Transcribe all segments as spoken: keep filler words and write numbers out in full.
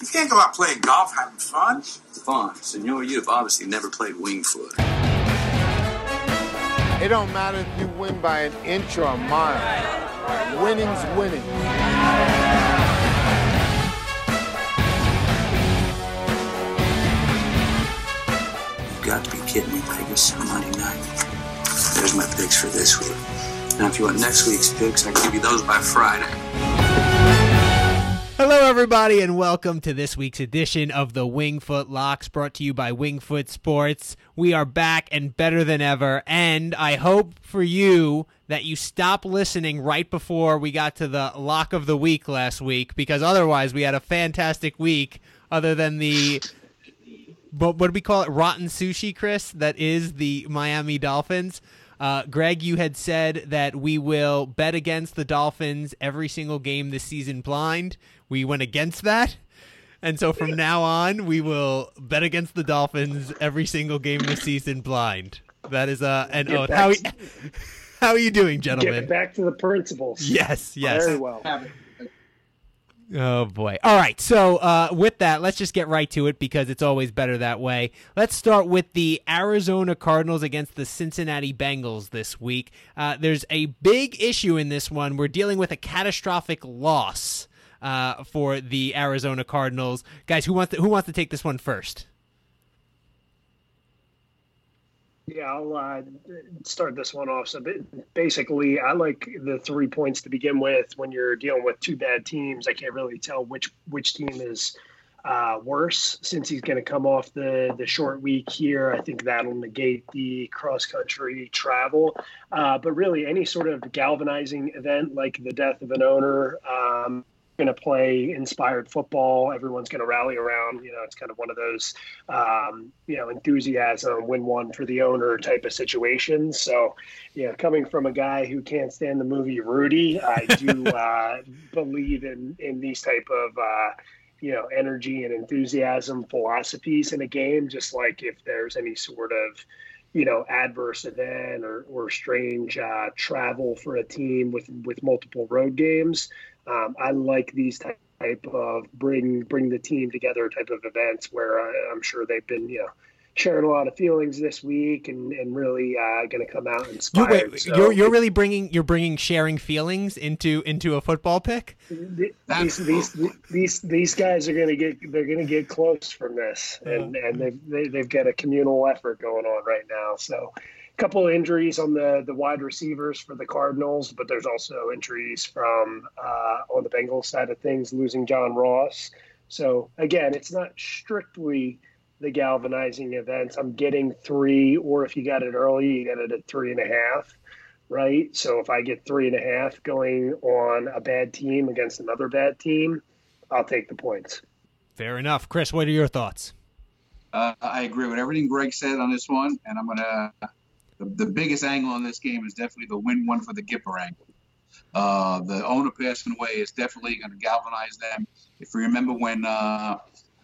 You can't go out playing golf, having fun. Fun. Senor, you have obviously never played Wingfoot. It don't matter if you win by an inch or a mile. Winning's winning. You've got to be kidding me, Vegas, on Monday night. There's my picks for this week. Now, if you want next week's picks, I can give you those by Friday. Hello, everybody, and welcome to this week's edition of the Wingfoot Locks, brought to you by Wingfoot Sports. We are back and better than ever, and I hope for you that you stop listening right before we got to the Lock of the Week last week, because otherwise we had a fantastic week other than the, what do we call it, rotten sushi, Chris, that is the Miami Dolphins. Uh, Greg, you had said that we will bet against the Dolphins every single game this season blind. We went against that. And so from now on, we will bet against the Dolphins every single game this season blind. That is uh, an oath. How, to, how are you doing, gentlemen? Get back to the principles. Yes, yes. Very well. Oh, boy. All right. So uh, with that, let's just get right to it because it's always better that way. Let's start with the Arizona Cardinals against the Cincinnati Bengals this week. Uh, there's a big issue in this one. We're dealing with a catastrophic loss uh, for the Arizona Cardinals. Guys, who wants to, who wants to take this one first? Yeah, I'll uh, start this one off. So basically, I like the three points to begin with. When you're dealing with two bad teams, I can't really tell which which team is uh, worse. Since he's going to come off the, the short week here, I think that'll negate the cross-country travel. Uh, but really, any sort of galvanizing event like the death of an owner, um, going to play inspired football. Everyone's going to rally around. You know, it's kind of one of those, um, you know, enthusiasm, win one for the owner type of situations. So, yeah, coming from a guy who can't stand the movie Rudy, I do uh, believe in in these type of, uh, you know, energy and enthusiasm philosophies in a game. Just like if there's any sort of, you know, adverse event or, or strange uh, travel for a team with with multiple road games. Um, I like these type of bring bring the team together type of events where I, I'm sure they've been, you know, sharing a lot of feelings this week and, and really uh, going to come out inspired. Wait, wait, so you're you're really bringing you're bringing sharing feelings into into a football pick. These these, these these these guys are going to get they're going to get close from this, and yeah. and they've they, they've got a communal effort going on right now. So. Couple of injuries on the, the wide receivers for the Cardinals, but there's also injuries from uh, on the Bengals side of things, losing John Ross. So, again, it's not strictly the galvanizing events. I'm getting three, or if you got it early, you got it at three and a half, right? So if I get three and a half going on a bad team against another bad team, I'll take the points. Fair enough. Chris, what are your thoughts? Uh, I agree with everything Greg said on this one, and I'm going to – The, the biggest angle on this game is definitely the win one for the Gipper angle. Uh, the owner passing away is definitely going to galvanize them. If you remember when uh,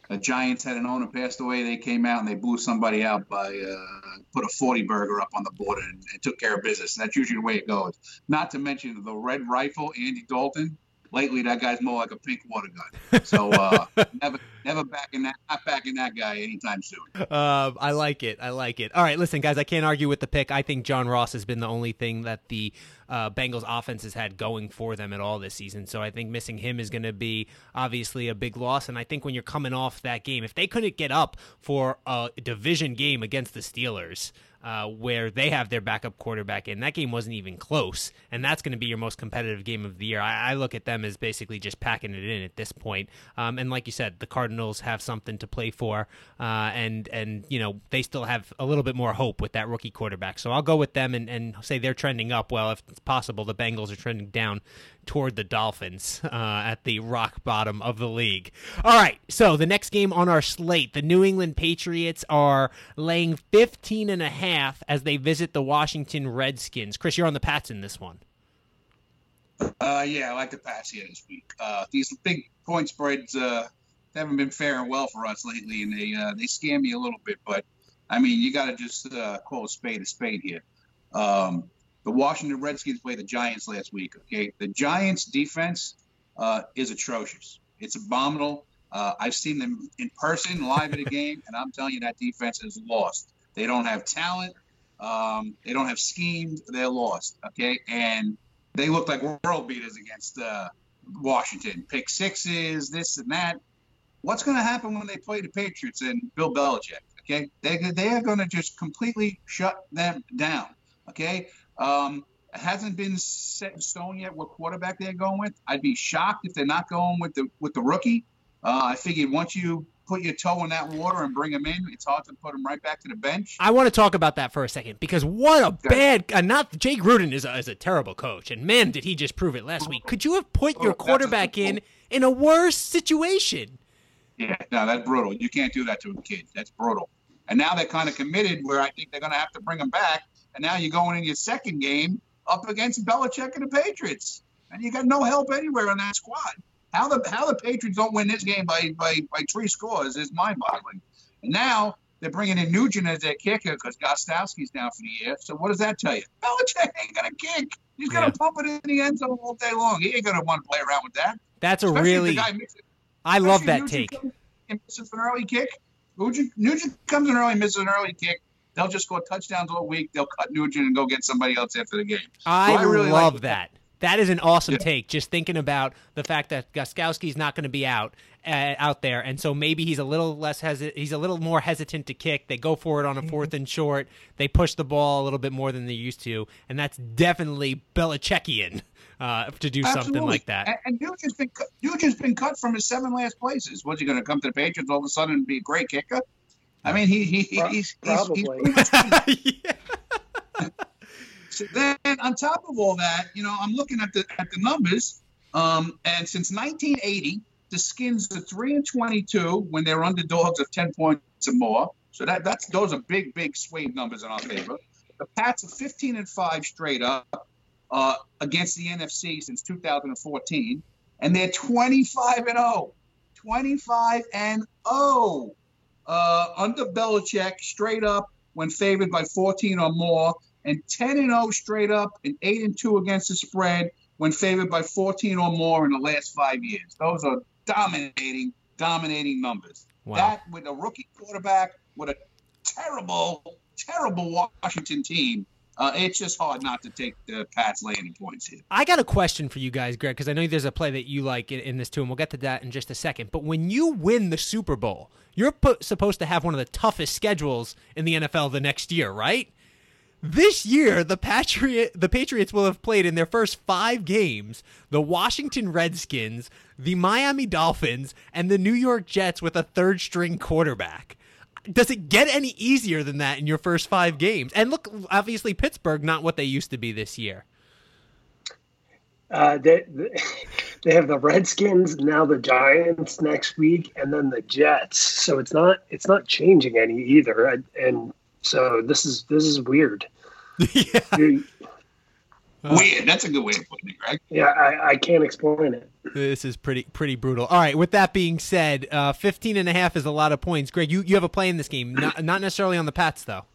the Giants had an owner passed away, they came out and they blew somebody out by uh, put a forty burger up on the board and, and took care of business. And that's usually the way it goes. Not to mention the Red Rifle, Andy Dalton. Lately, that guy's more like a pink water gun. So uh, never, never backing that, not backing that guy anytime soon. Uh, I like it. I like it. All right, listen, guys, I can't argue with the pick. I think John Ross has been the only thing that the uh, Bengals offense has had going for them at all this season. So I think missing him is going to be obviously a big loss. And I think when you're coming off that game, if they couldn't get up for a division game against the Steelers, Uh, where they have their backup quarterback in. That game wasn't even close, and that's going to be your most competitive game of the year. I, I look at them as basically just packing it in at this point. Um, and like you said, the Cardinals have something to play for, uh, and, and you know they still have a little bit more hope with that rookie quarterback. So I'll go with them and, and say they're trending up. Well, if it's possible, the Bengals are trending down toward the Dolphins uh, at the rock bottom of the league. All right, so the next game on our slate, the New England Patriots are laying fifteen and a half as they visit the Washington Redskins. Chris, you're on the Pats in this one. Uh, yeah, I like the Pats here this week. Uh, these big point spreads uh, haven't been faring well for us lately, and they uh, they scare me a little bit. But, I mean, you got to just uh, call a spade a spade here. Um, the Washington Redskins played the Giants last week. Okay, the Giants' defense uh, is atrocious. It's abominable. Uh, I've seen them in person, live at a game, and I'm telling you that defense is lost. They don't have talent. Um, they don't have schemed. They're lost, okay? And they look like world beaters against uh, Washington. Pick sixes, this and that. What's going to happen when they play the Patriots and Bill Belichick, okay? They, they are going to just completely shut them down, okay? Um, it hasn't been set in stone yet what quarterback they're going with. I'd be shocked if they're not going with the with the rookie. Uh, I figured once you put your toe in that water and bring him in, it's hard to put him right back to the bench. I want to talk about that for a second because what a bad uh, – not Jay Gruden is a, is a terrible coach, and man, did he just prove it last week. Could you have put your quarterback in in a worse situation? Yeah, no, that's brutal. You can't do that to a kid. That's brutal. And now they're kind of committed where I think they're going to have to bring him back, and now you're going in your second game up against Belichick and the Patriots, and you got no help anywhere on that squad. How the how the Patriots don't win this game by by, by three scores is mind-boggling. And now they're bringing in Nugent as their kicker because Gostowski's down for the year. So what does that tell you? Belichick ain't going to kick. He's going to yeah. pump it in the end zone all day long. He ain't going to want to play around with that. That's a especially really – I love that Nugent take. And misses an early kick. Nugent, Nugent comes in early, misses an early kick. They'll just score touchdowns all week. They'll cut Nugent and go get somebody else after the game. I, so I really love like that. That is an awesome yeah. take, just thinking about the fact that Gostkowski's not going to be out uh, out there, and so maybe he's a little less hesi- he's a little more hesitant to kick. They go for it on a fourth and short. They push the ball a little bit more than they used to, and that's definitely Belichickian uh, to do Absolutely. something like that. And, and Nugent's been, Nugent's been cut from his seven last places. Was he going to come to the Patriots all of a sudden and be a great kicker? I mean, he, he, he, he's, he's, he's, he's probably. So then, on top of all that, you know, I'm looking at the at the numbers, um, and since nineteen eighty, the Skins are three and twenty-two when they're underdogs of ten points or more. So that that's those are big, big swing numbers in our favor. The Pats are fifteen and five straight up uh, against the N F C since two thousand fourteen, and they're twenty-five and zero, twenty-five and zero uh, under Belichick straight up when favored by fourteen or more. And ten and oh straight up and eight and two against the spread when favored by fourteen or more in the last five years. Those are dominating, dominating numbers. Wow. That with a rookie quarterback, with a terrible, terrible Washington team, uh, it's just hard not to take the Pats landing points here. I got a question for you guys, Greg, because I know there's a play that you like in, in this too, and we'll get to that in just a second. But when you win the Super Bowl, you're po- supposed to have one of the toughest schedules in the N F L the next year, right? This year, the Patriot, the Patriots will have played in their first five games the Washington Redskins, the Miami Dolphins, and the New York Jets with a third-string quarterback. Does it get any easier than that in your first five games? And look, obviously Pittsburgh, not what they used to be this year. Uh, they they have the Redskins, now the Giants next week, and then the Jets. So it's not it's not changing any either, and. and So this is this is weird. Yeah. Weird. That's a good way of putting it, Greg. Yeah, I, I can't explain it. This is pretty pretty brutal. All right, with that being said, uh, fifteen and a half is a lot of points. Greg, you, you have a play in this game, not, not necessarily on the Pats, though.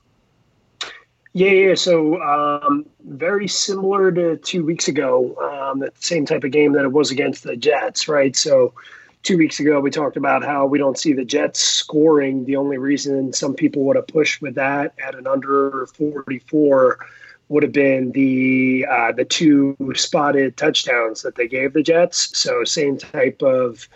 Yeah, yeah. So um, very similar to two weeks ago, um, the same type of game that it was against the Jets, right? So two weeks ago, we talked about how we don't see the Jets scoring. The only reason some people would have pushed with that at an under forty-four would have been the uh, the two spotted touchdowns that they gave the Jets. So same type of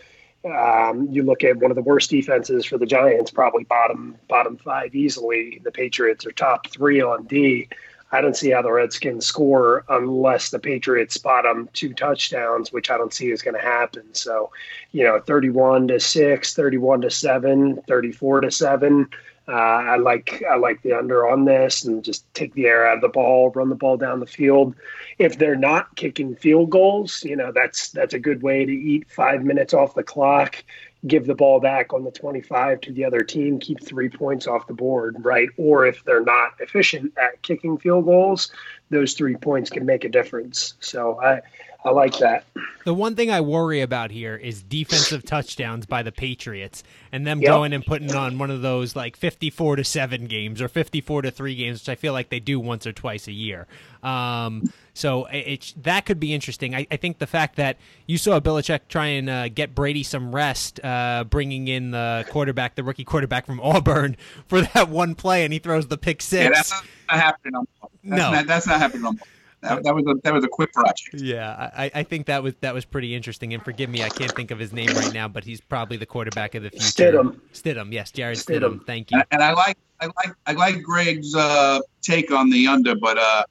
um, – you look at one of the worst defenses for the Giants, probably bottom bottom five easily. The Patriots are top three on D. I don't see how the Redskins score unless the Patriots spot them two touchdowns, which I don't see is going to happen. So, you know, thirty-one to six, thirty-one to seven, thirty-four to seven. Uh, I like I like the under on this and just take the air out of the ball, run the ball down the field. If they're not kicking field goals, you know, that's that's a good way to eat five minutes off the clock. Give the ball back on the twenty-five to the other team, keep three points off the board, right? Or if they're not efficient at kicking field goals, those three points can make a difference. So I, I like that. The one thing I worry about here is defensive touchdowns by the Patriots and them yep. going and putting on one of those like fifty-four to seven games or fifty-four to three games, which I feel like they do once or twice a year. Um, so it, it, that could be interesting. I, I think the fact that you saw Belichick try and uh, get Brady some rest, uh, bringing in the quarterback, the rookie quarterback from Auburn for that one play, and he throws the pick six. Yeah, that's not happening on that's No. Not, that's not happening on That, that was a that was a quick project. Yeah, I, I think that was that was pretty interesting. And forgive me, I can't think of his name right now, but he's probably the quarterback of the future. Stidham. Stidham, yes, Jared Stidham. Stidham. Thank you. And I like I like I like Greg's uh, take on the under, but uh,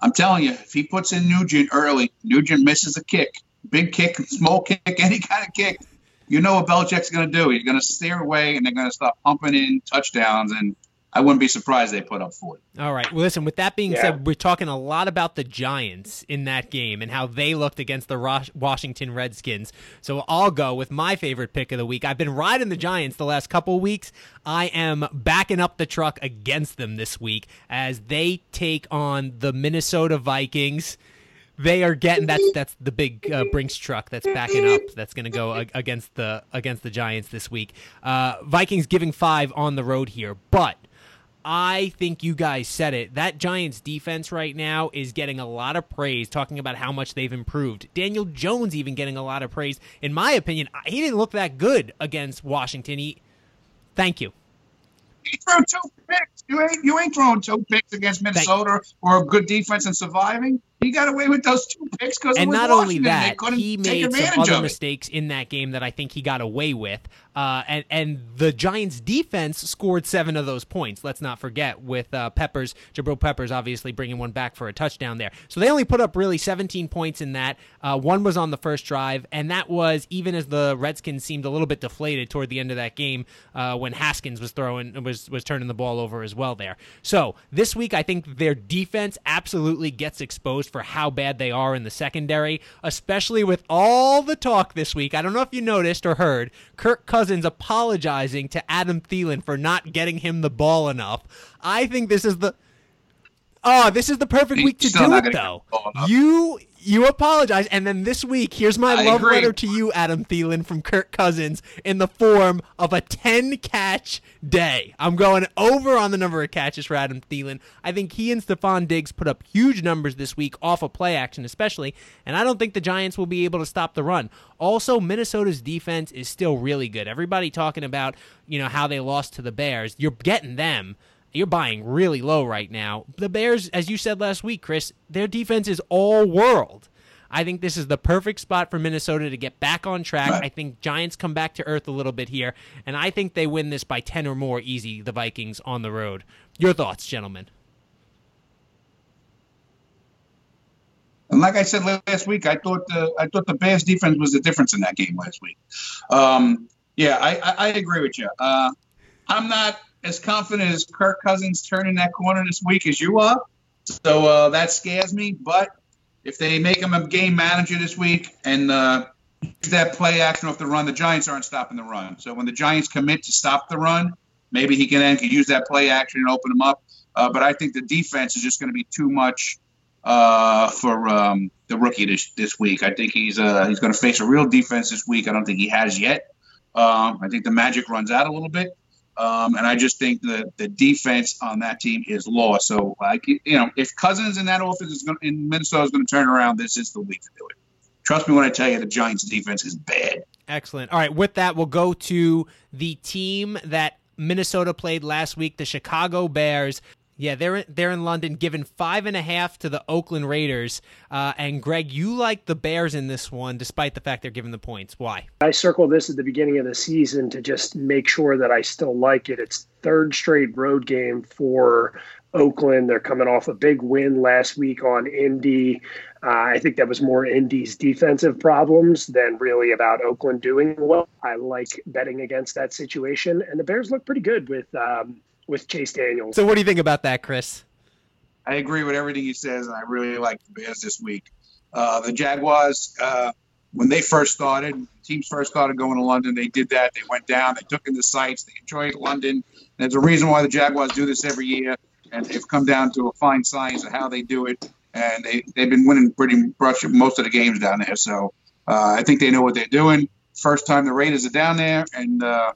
I'm telling you, if he puts in Nugent early, Nugent misses a kick, big kick, small kick, any kind of kick. You know what Belichick's going to do? He's going to steer away, and they're going to start pumping in touchdowns and. I wouldn't be surprised they put up forty. All right. Well, listen, with that being yeah. said, we're talking a lot about the Giants in that game and how they looked against the Washington Redskins. So I'll go with my favorite pick of the week. I've been riding the Giants the last couple of weeks. I am backing up the truck against them this week as they take on the Minnesota Vikings. They are getting that's that's the big uh, Brinks truck that's backing up. That's going to go ag- against the against the Giants this week. Uh, Vikings giving five on the road here, but. I think you guys said it. That Giants defense right now is getting a lot of praise, talking about how much they've improved. Daniel Jones even getting a lot of praise. In my opinion, he didn't look that good against Washington. He, thank you. He threw two picks. You ain't you ain't throwing two picks against Minnesota or a good defense and surviving. He got away with those two picks because and not only that, he made some other mistakes in that game that I think he got away with. Uh, and and the Giants' defense scored seven of those points. Let's not forget with uh, Peppers, Jabril Peppers, obviously bringing one back for a touchdown there. So they only put up really seventeen points in that. Uh, one was on the first drive, and that was even as the Redskins seemed a little bit deflated toward the end of that game uh, when Haskins was throwing was was turning the ball over as well there. So this week, I think their defense absolutely gets exposed for how bad they are in the secondary, especially with all the talk this week. I don't know if you noticed or heard Kirk Cousins apologizing to Adam Thielen for not getting him the ball enough. I think this is the oh, this is the perfect week to do it, though. You you apologize, and then this week, here's my love letter to you, Adam Thielen, from Kirk Cousins in the form of a ten-catch day. I'm going over on the number of catches for Adam Thielen. I think he and Stephon Diggs put up huge numbers this week off of play action especially, and I don't think the Giants will be able to stop the run. Also, Minnesota's defense is still really good. Everybody talking about, you know, how they lost to the Bears. You're getting them. You're buying really low right now. The Bears, as you said last week, Chris, their defense is all world. I think this is the perfect spot for Minnesota to get back on track. Right. I think Giants come back to earth a little bit here, and I think they win this by ten or more easy, the Vikings, on the road. Your thoughts, gentlemen? And like I said last week, I thought the I thought the Bears' defense was the difference in that game last week. Um, yeah, I, I, I agree with you. Uh, I'm not... as confident as Kirk Cousins turning that corner this week as you are. So uh, that scares me. But if they make him a game manager this week and uh, use that play action off the run, the Giants aren't stopping the run. So when the Giants commit to stop the run, maybe he can, then can use that play action and open them up. Uh, but I think the defense is just going to be too much uh, for um, the rookie this, this week. I think he's uh, he's going to face a real defense this week. I don't think he has yet. Um, I think the magic runs out a little bit. Um, and I just think the, the defense on that team is low. So, I, you know, if Cousins in that offense is gonna, in Minnesota is going to turn around, this is the week to do it. Trust me when I tell you the Giants' defense is bad. Excellent. All right, with that, we'll go to the team that Minnesota played last week, the Chicago Bears. Yeah, they're they're in London, giving five and a half to the Oakland Raiders. Uh, and Greg, you like the Bears in this one, despite the fact they're giving the points. Why? I circled this at the beginning of the season to just make sure that I still like it. It's third straight road game for Oakland. They're coming off a big win last week on Indy. Uh, I think that was more Indy's defensive problems than really about Oakland doing well. I like betting against that situation, and the Bears look pretty good with. Um, with Chase Daniels. So what do you think about that, Chris? I agree with everything he says, and I really like the Bears this week. Uh, the Jaguars, uh, when they first started, teams first started going to London, they did that. They went down. They took in the sights. They enjoyed London. There's a reason why the Jaguars do this every year, and they've come down to a fine science of how they do it. and they, they've been winning pretty much most of the games down there. So uh, I think they know what they're doing. First time the Raiders are down there, and uh,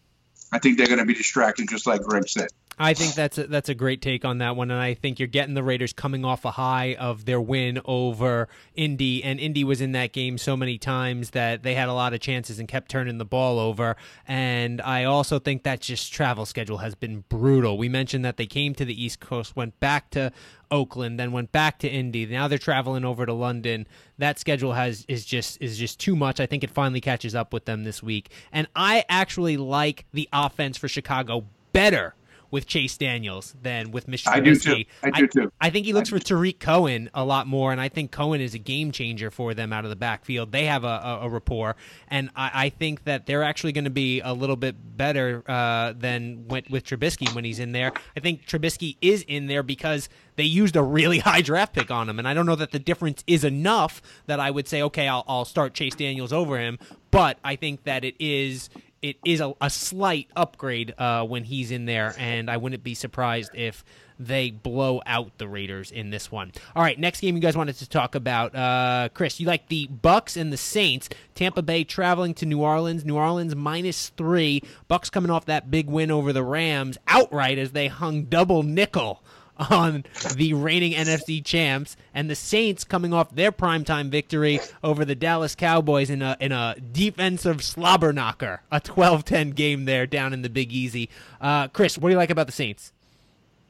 I think they're going to be distracted, just like Greg said. I think that's a, that's a great take on that one, and I think you're getting the Raiders coming off a high of their win over Indy, and Indy was in that game so many times that they had a lot of chances and kept turning the ball over, and I also think that just travel schedule has been brutal. We mentioned that they came to the East Coast, went back to Oakland, then went back to Indy. Now they're traveling over to London. That schedule has is just is just too much. I think it finally catches up with them this week, and I actually like the offense for Chicago better with Chase Daniels than with Mitch Trubisky. I do too. I do too. I, I think he looks for Tariq Cohen a lot more, and I think Cohen is a game changer for them out of the backfield. They have a, a, a rapport, and I, I think that they're actually going to be a little bit better uh, than with, with Trubisky when he's in there. I think Trubisky is in there because they used a really high draft pick on him, and I don't know that the difference is enough that I would say, okay, I'll, I'll start Chase Daniels over him, but I think that it is – It is a, a slight upgrade uh, when he's in there, and I wouldn't be surprised if they blow out the Raiders in this one. All right, next game you guys wanted to talk about. Uh, Chris, you like the Bucs and the Saints. Tampa Bay traveling to New Orleans. New Orleans minus three. Bucs coming off that big win over the Rams outright as they hung double nickel on the reigning N F C champs, and the Saints coming off their primetime victory over the Dallas Cowboys in a in a defensive slobber knocker, a twelve ten game there down in the Big Easy. Uh, Chris, what do you like about the Saints?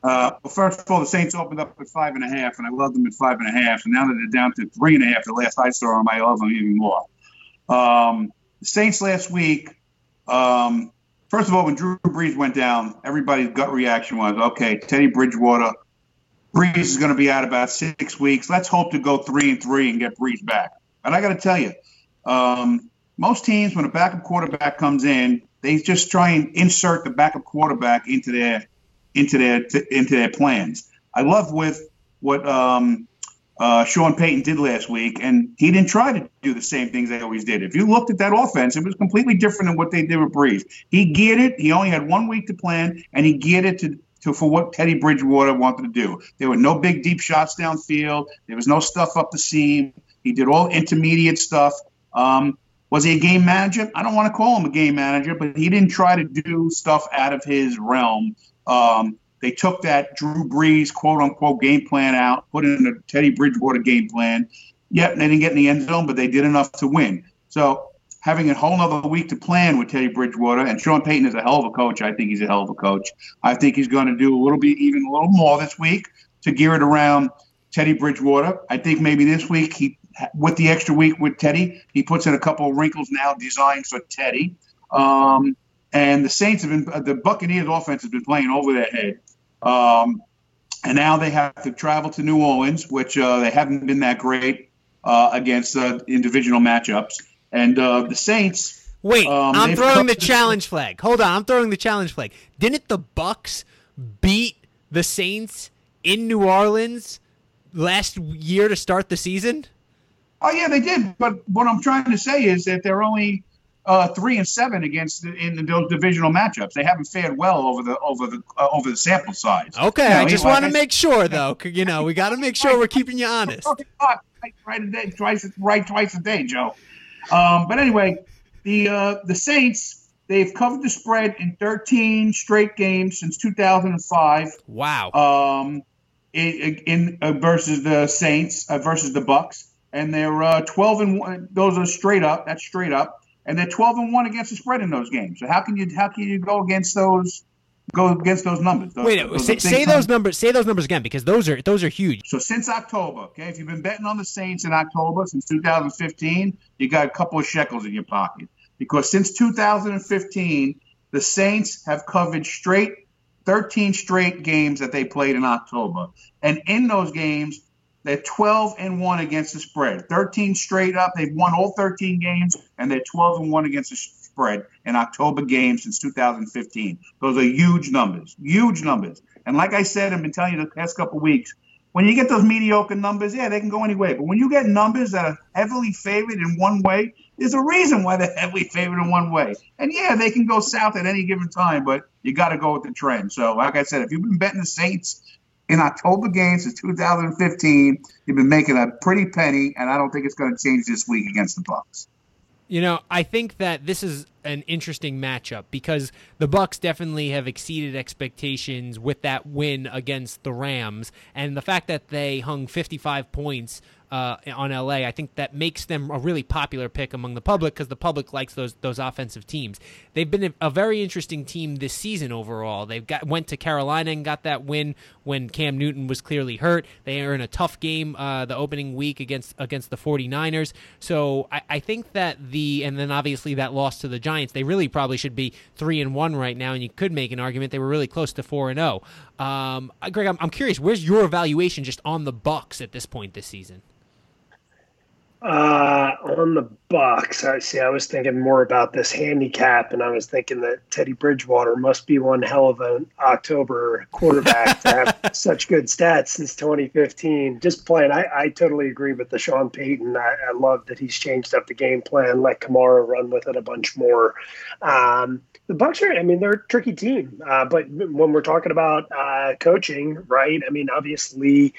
Uh, well, first of all, the Saints opened up at five and a half, and I love them at five and a half. And now that they're down to three and a half, the last I saw them, I love them even more. Um, the Saints last week, um, first of all, when Drew Brees went down, everybody's gut reaction was, okay, Teddy Bridgewater, Brees is going to be out about six weeks. Let's hope to go three and three and get Brees back. And I got to tell you, um, most teams, when a backup quarterback comes in, they just try and insert the backup quarterback into their into their t- into their plans. I love with what um, uh, Sean Payton did last week, and he didn't try to do the same things they always did. If you looked at that offense, it was completely different than what they did with Brees. He geared it. He only had one week to plan, and he geared it to. To, for what Teddy Bridgewater wanted to do. There were no big deep shots downfield. There was no stuff up the seam. He did all intermediate stuff. Um, was he a game manager? I don't want to call him a game manager, but he didn't try to do stuff out of his realm. Um, they took that Drew Brees quote-unquote game plan out, put in a Teddy Bridgewater game plan. Yep, they didn't get in the end zone, but they did enough to win. So having a whole nother week to plan with Teddy Bridgewater, and Sean Payton is a hell of a coach. I think he's a hell of a coach. I think he's going to do a little bit, even a little more this week to gear it around Teddy Bridgewater. I think maybe this week, he, with the extra week with Teddy, he puts in a couple of wrinkles now designed for Teddy. Um, and the Saints have been, the Buccaneers offense has been playing over their head. Um, and now they have to travel to New Orleans, which uh, they haven't been that great uh, against uh, in divisional matchups. And uh, the Saints. Wait, um, I'm throwing the challenge flag. Hold on, I'm throwing the challenge flag. Didn't the Bucs beat the Saints in New Orleans last year to start the season? Oh yeah, they did. But what I'm trying to say is that they're only uh, three and seven against the, in the, those divisional matchups. They haven't fared well over the over the uh, over the sample size. Okay, you know, I just want to make sure though. You know, we got to make sure we're keeping you honest. Right a day, twice, right twice a day, Joe. Um, but anyway, the uh, the Saints, they've covered the spread in thirteen straight games since two thousand five. Wow. Um, in, in uh, versus the Saints uh, versus the Bucs, and they're uh, twelve and one. Those are straight up. That's straight up, and they're twelve and one against the spread in those games. So how can you how can you go against those? Go against those numbers. Those, Wait, those say, say those numbers. Say those numbers again, because those are those are huge. So since October, okay, if you've been betting on the Saints in October since two thousand fifteen, you got a couple of shekels in your pocket, because since two thousand fifteen, the Saints have covered straight thirteen straight games that they played in October, and in those games, they're twelve and one against the spread. thirteen straight up. They've won all thirteen games, and they're twelve and one against the spread. spread in October games since two thousand fifteen. Those are huge numbers, huge numbers. And like I said, I've been telling you the past couple of weeks, when you get those mediocre numbers, yeah, they can go any way. But when you get numbers that are heavily favored in one way, there's a reason why they're heavily favored in one way. And yeah, they can go south at any given time, but you got to go with the trend. So like I said, if you've been betting the Saints in October games since two thousand fifteen. He's been making a pretty penny, and I don't think it's going to change this week against the Bucs. You know, I think that this is an interesting matchup because the Bucs definitely have exceeded expectations with that win against the Rams, and the fact that they hung fifty-five points uh, on L A, I think that makes them a really popular pick among the public because the public likes those those offensive teams. They've been a very interesting team this season overall. They got went to Carolina and got that win when Cam Newton was clearly hurt. They are in a tough game uh, the opening week against against the 49ers. So I, I think that the and then obviously that loss to the Giants, they really probably should be three and one right now, and you could make an argument they were really close to four and zero. Um, Greg, I'm, I'm curious, where's your evaluation just on the Bucs at this point this season? Uh, on the Bucs, I see. I was thinking more about this handicap, and I was thinking that Teddy Bridgewater must be one hell of an October quarterback to have such good stats since twenty fifteen. Just playing, I, I totally agree with the Sean Payton. I, I love that he's changed up the game plan, let Kamara run with it a bunch more. Um, the Bucs are, I mean, they're a tricky team. Uh, but when we're talking about uh, coaching, right? I mean, obviously.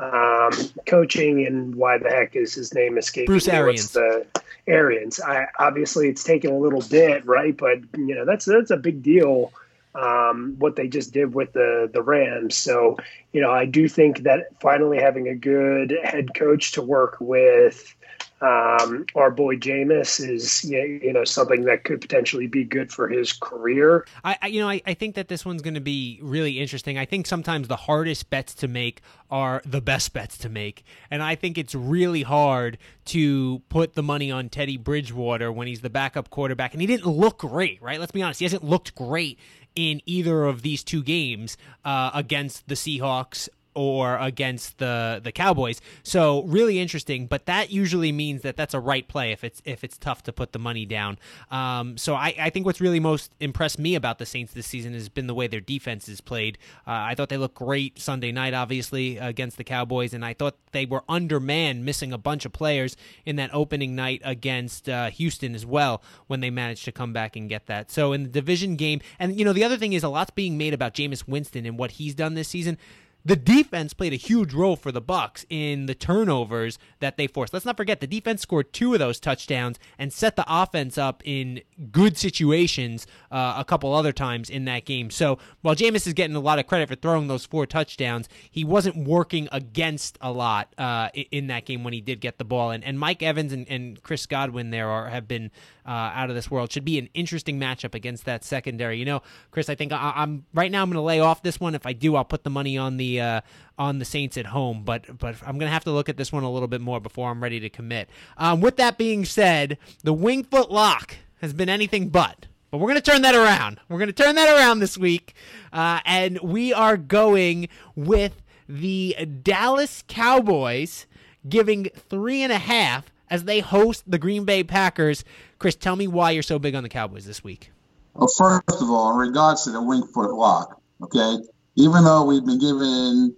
Um, coaching and why the heck is his name escaping? Bruce Arians. The Arians. I, obviously, it's taken a little bit, right? But you know that's that's a big deal. Um, what they just did with the the Rams. So you know, I do think that finally having a good head coach to work with um, our boy Jameis is you know something that could potentially be good for his career. I, I you know I, I think that this one's going to be really interesting. I think sometimes the hardest bets to make are the best bets to make. And I think it's really hard to put the money on Teddy Bridgewater when he's the backup quarterback. And he didn't look great, right? Let's be honest. He hasn't looked great in either of these two games uh, against the Seahawks or against the, the Cowboys. So really interesting, but that usually means that that's a right play if it's if it's tough to put the money down. Um, so I, I think what's really most impressed me about the Saints this season has been the way their defense is played. Uh, I thought they looked great Sunday night, obviously, against the Cowboys, and I thought they were undermanned, missing a bunch of players in that opening night against uh, Houston as well when they managed to come back and get that. So in the division game, and you know the other thing is a lot's being made about Jameis Winston and what he's done this season. The defense played a huge role for the Bucs in the turnovers that they forced. Let's not forget, the defense scored two of those touchdowns and set the offense up in good situations uh, a couple other times in that game. So while Jameis is getting a lot of credit for throwing those four touchdowns, he wasn't working against a lot uh, in that game when he did get the ball. And, and Mike Evans and, and Chris Godwin there are, have been uh, out of this world. Should be an interesting matchup against that secondary. You know, Chris, I think I, I'm right now I'm going to lay off this one. If I do, I'll put the money on the Uh, on the Saints at home, but but I'm going to have to look at this one a little bit more before I'm ready to commit. Um, with that being said, the Wingfoot Lock has been anything but, but we're going to turn that around. We're going to turn that around this week, uh, and we are going with the Dallas Cowboys giving three and a half as they host the Green Bay Packers. Chris, tell me why you're so big on the Cowboys this week. Well, first of all, in regards to the Wingfoot Lock, okay, even though we've been given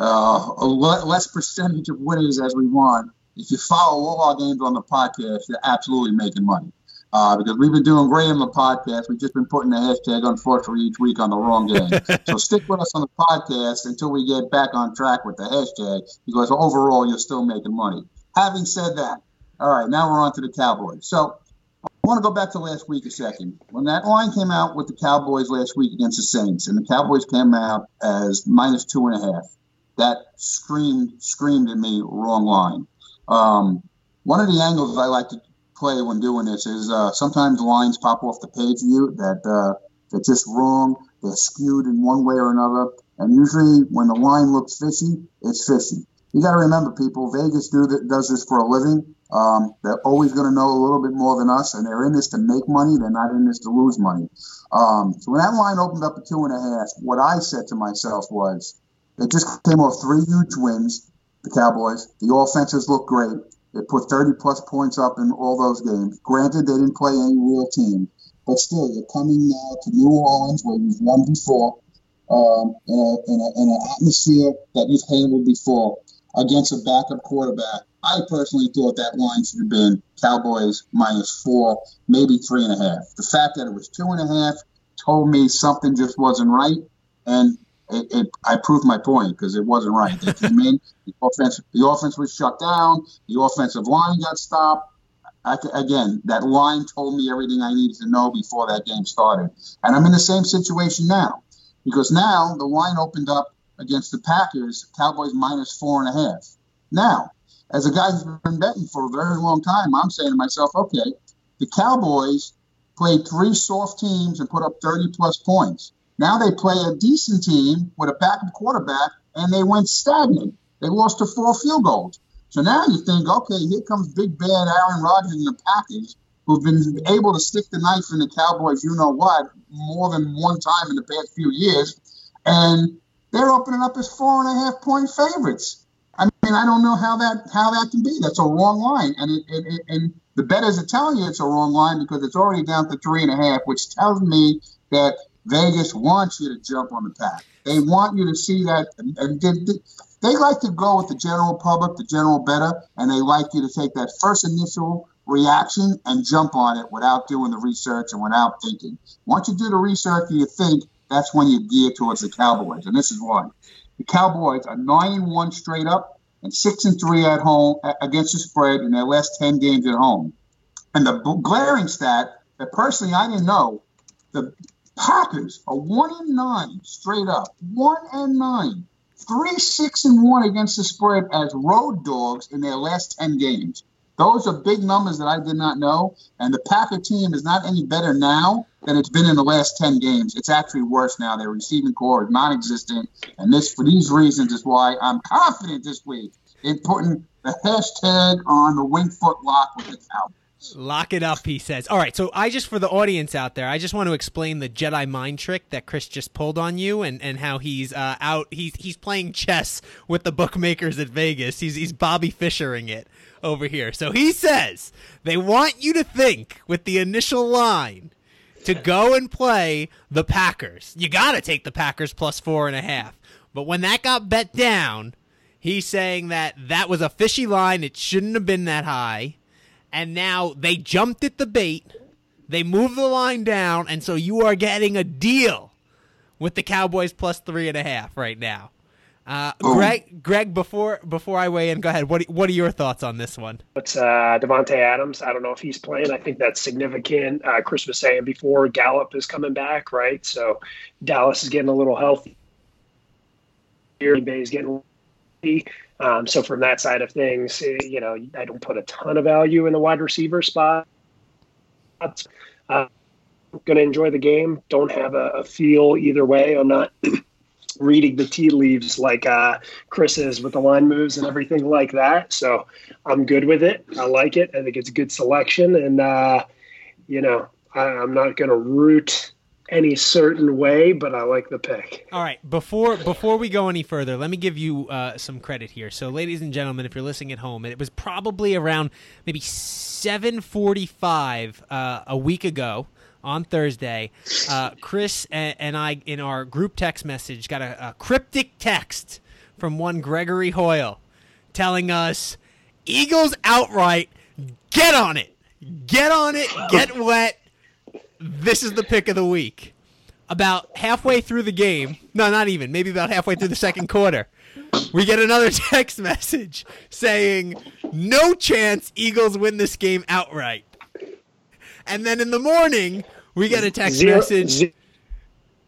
uh, a le- less percentage of winners as we want, if you follow all our games on the podcast, you're absolutely making money. Uh, because we've been doing great on the podcast. We've just been putting the hashtag, unfortunately, each week on the wrong game. So stick with us on the podcast until we get back on track with the hashtag, because overall, you're still making money. Having said that, all right, now we're on to the Cowboys. So I want to go back to last week a second. When that line came out with the Cowboys last week against the Saints, and the Cowboys came out as minus two and a half, that screamed screamed at me, wrong line. Um, one of the angles I like to play when doing this is uh, sometimes lines pop off the page of you that uh, they're just wrong, they're skewed in one way or another, and usually when the line looks fishy, it's fishy. You got to remember, people, Vegas do that, does this for a living. Um, they're always going to know a little bit more than us, and they're in this to make money. They're not in this to lose money. Um, so when that line opened up at two and a half, what I said to myself was, they just came off three huge wins, the Cowboys. The offenses look great. They put thirty-plus points up in all those games. Granted, they didn't play any real team, but still, you're coming now to New Orleans where you've won before um, in, a, in, a, in an atmosphere that you've handled before against a backup quarterback. I personally thought that line should have been Cowboys minus four, maybe three and a half. The faf that it was two and a half told me something just wasn't right. And it, it, I proved my point because it wasn't right. They came in, the offense, the offense was shut down, the offensive line got stopped. I, again, that line told me everything I needed to know before that game started. And I'm in the same situation now because now the line opened up against the Packers, Cowboys minus four and a half. Now, as a guy who's been betting for a very long time, I'm saying to myself, okay, the Cowboys played three soft teams and put up thirty-plus points. Now they play a decent team with a backup quarterback, and they went stagnant. They lost to four field goals. So now you think, okay, here comes big bad Aaron Rodgers and the Packers, who've been able to stick the knife in the Cowboys, you know what, more than one time in the past few years, and they're opening up as four and a half point favorites. I mean, I don't know how that how that can be. That's a wrong line, and it, it, it, and the bettors are telling you it's a wrong line because it's already down to three and a half, which tells me that Vegas wants you to jump on the Pack. They want you to see that, and they, they, they like to go with the general public, the general bettor, and they like you to take that first initial reaction and jump on it without doing the research and without thinking. Once you do the research and you think, that's when you gear towards the Cowboys, and this is why. The Cowboys are nine and one straight up and six and three at home against the spread in their last ten games at home. And the glaring stat that personally I didn't know, the Packers are one and nine straight up, one and nine, three six and one against the spread as road dogs in their last ten games. Those are big numbers that I did not know, and the Packer team is not any better now than it's been in the last ten games. It's actually worse now. Their receiving core is non-existent, and this, for these reasons, is why I'm confident this week in putting the hashtag on the Wingfoot Lock with the Cowboys. Lock it up, he says. All right, so I just, for the audience out there, I just want to explain the Jedi mind trick that Chris just pulled on you, and, and how he's uh, out. He's he's playing chess with the bookmakers at Vegas. He's he's Bobby Fishering it over here. So he says they want you to think with the initial line to go and play the Packers. You got to take the Packers plus four and a half. But when that got bet down, he's saying that that was a fishy line. It shouldn't have been that high. And now they jumped at the bait. They moved the line down. And so you are getting a deal with the Cowboys plus three and a half right now. Uh, Greg, Greg, before before I weigh in, go ahead. What what are your thoughts on this one? It's uh, Davante Adams. I don't know if he's playing. I think that's significant. Uh, Chris was saying before, Gallup is coming back, right? So Dallas is getting a little healthy. Green Bay is getting healthy. Um, so from that side of things, you know, I don't put a ton of value in the wide receiver spot. Uh, going to enjoy the game. Don't have a, a feel either way. I'm not reading the tea leaves like uh, Chris is with the line moves and everything like that. So I'm good with it. I like it. I think it's a good selection. And, uh, you know, I, I'm not going to root any certain way, but I like the pick. All right. Before before we go any further, let me give you uh, some credit here. So, ladies and gentlemen, if you're listening at home, it was probably around maybe seven forty-five uh, a week ago, on Thursday, uh, Chris and, and I, in our group text message, got a, a cryptic text from one Gregory Hoyle telling us, Eagles outright, get on it, get on it, get wet, this is the pick of the week. About halfway through the game, no, not even, maybe about halfway through the second quarter, we get another text message saying, no chance Eagles win this game outright. And then in the morning, we get a text zero, message.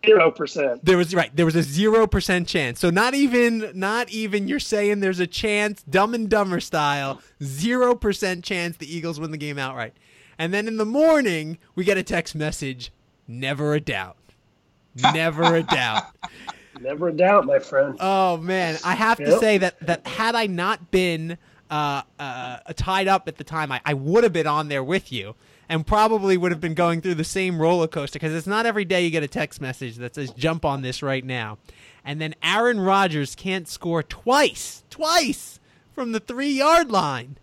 Zero percent. There was right. There was a zero percent chance. So not even, not even. You're saying there's a chance, Dumb and Dumber style, zero percent chance the Eagles win the game outright. And then in the morning, we get a text message. Never a doubt. Never a doubt. Never a doubt, my friend. Oh man, I have yep. to say that that had I not been uh, uh, tied up at the time, I, I would have been on there with you. And probably would have been going through the same roller coaster, because it's not every day you get a text message that says, jump on this right now. And then Aaron Rodgers can't score twice, twice from the three-yard line.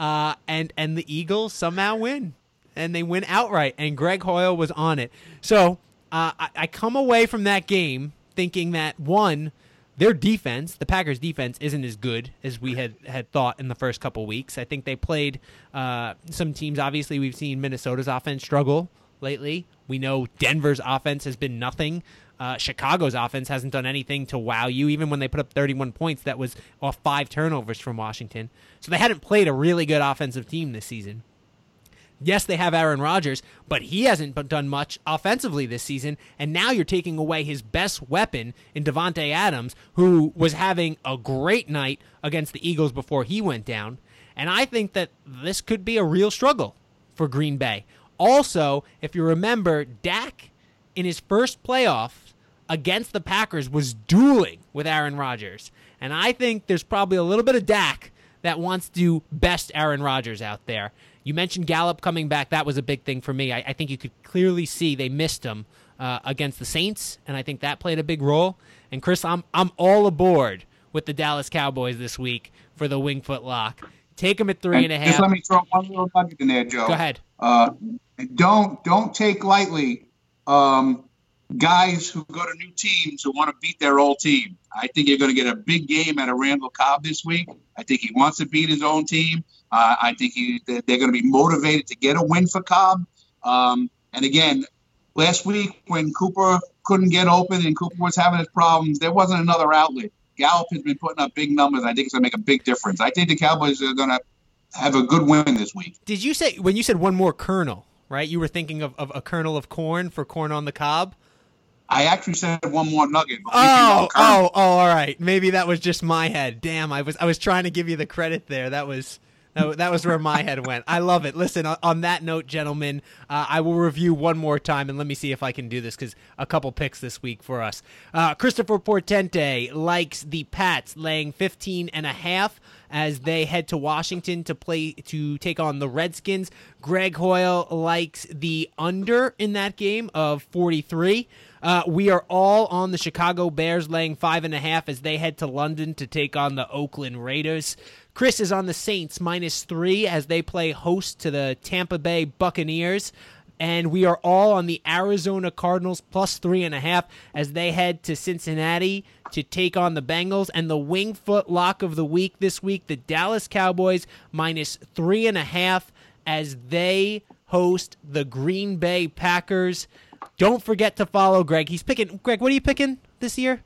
Uh, and, and the Eagles somehow win. And they win outright. And Greg Hoyle was on it. So uh, I, I come away from that game thinking that, one, their defense, the Packers' defense, isn't as good as we had, had thought in the first couple weeks. I think they played uh, some teams. Obviously, we've seen Minnesota's offense struggle lately. We know Denver's offense has been nothing Uh, Chicago's offense hasn't done anything to wow you, even when they put up thirty-one points. That was off five turnovers from Washington. So they hadn't played a really good offensive team this season. Yes, they have Aaron Rodgers, but he hasn't done much offensively this season, and now you're taking away his best weapon in Davante Adams, who was having a great night against the Eagles before he went down. And I think that this could be a real struggle for Green Bay. Also, if you remember, Dak, in his first playoff against the Packers, was dueling with Aaron Rodgers. And I think there's probably a little bit of Dak that wants to best Aaron Rodgers out there. You mentioned Gallup coming back. That was a big thing for me. I, I think you could clearly see they missed him uh, against the Saints, and I think that played a big role. And, Chris, I'm I'm all aboard with the Dallas Cowboys this week for the Wingfoot Lock. Take them at three and, and a half. Just let me throw one little nugget in there, Joe. Go ahead. Uh, don't don't take lightly um, guys who go to new teams who want to beat their old team. I think you're going to get a big game out of Randall Cobb this week. I think he wants to beat his own team. Uh, I think he, they're going to be motivated to get a win for Cobb. Um, and again, last week when Cooper couldn't get open and Cooper was having his problems, there wasn't another outlet. Gallup has been putting up big numbers. I think it's going to make a big difference. I think the Cowboys are going to have a good win this week. Did you say, when you said one more kernel, right, you were thinking of, of a kernel of corn for corn on the cob? I actually said one more nugget. But oh, oh, oh, all right. Maybe that was just my head. Damn, I was I was trying to give you the credit there. That was... That was where my head went. I love it. Listen, on that note, gentlemen, uh, I will review one more time, and let me see if I can do this because a couple picks this week for us. Uh, Christopher Portente likes the Pats laying fifteen and a half as they head to Washington to play to take on the Redskins. Greg Hoyle likes the under in that game of forty-three. Uh, we are all on the Chicago Bears laying five and a half as they head to London to take on the Oakland Raiders. Chris is on the Saints minus three as they play host to the Tampa Bay Buccaneers. And we are all on the Arizona Cardinals plus three and a half as they head to Cincinnati to take on the Bengals. And the Wingfoot Lock of the week this week, the Dallas Cowboys minus three and a half as they host the Green Bay Packers. Don't forget to follow Greg. He's picking. Greg, what are you picking this year?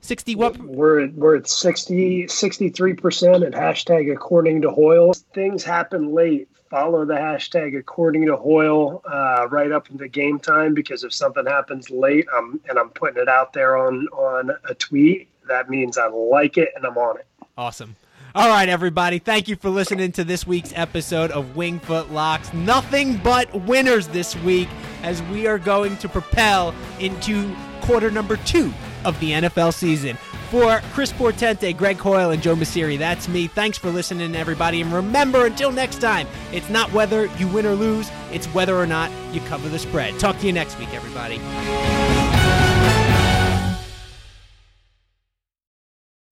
sixty what? We're at, we're at sixty, sixty-three percent at hashtag according to Hoyle. Things happen late. Follow the hashtag according to Hoyle uh, right up into game time, because if something happens late, I'm, and I'm putting it out there on, on a tweet, that means I like it and I'm on it. Awesome. All right, everybody, thank you for listening to this week's episode of Wingfoot Locks. Nothing but winners this week as we are going to propel into quarter number two of the N F L season. For Chris Portente, Greg Hoyle, and Joe Messeri, that's me. Thanks for listening, everybody. And remember, until next time, it's not whether you win or lose, it's whether or not you cover the spread. Talk to you next week, everybody.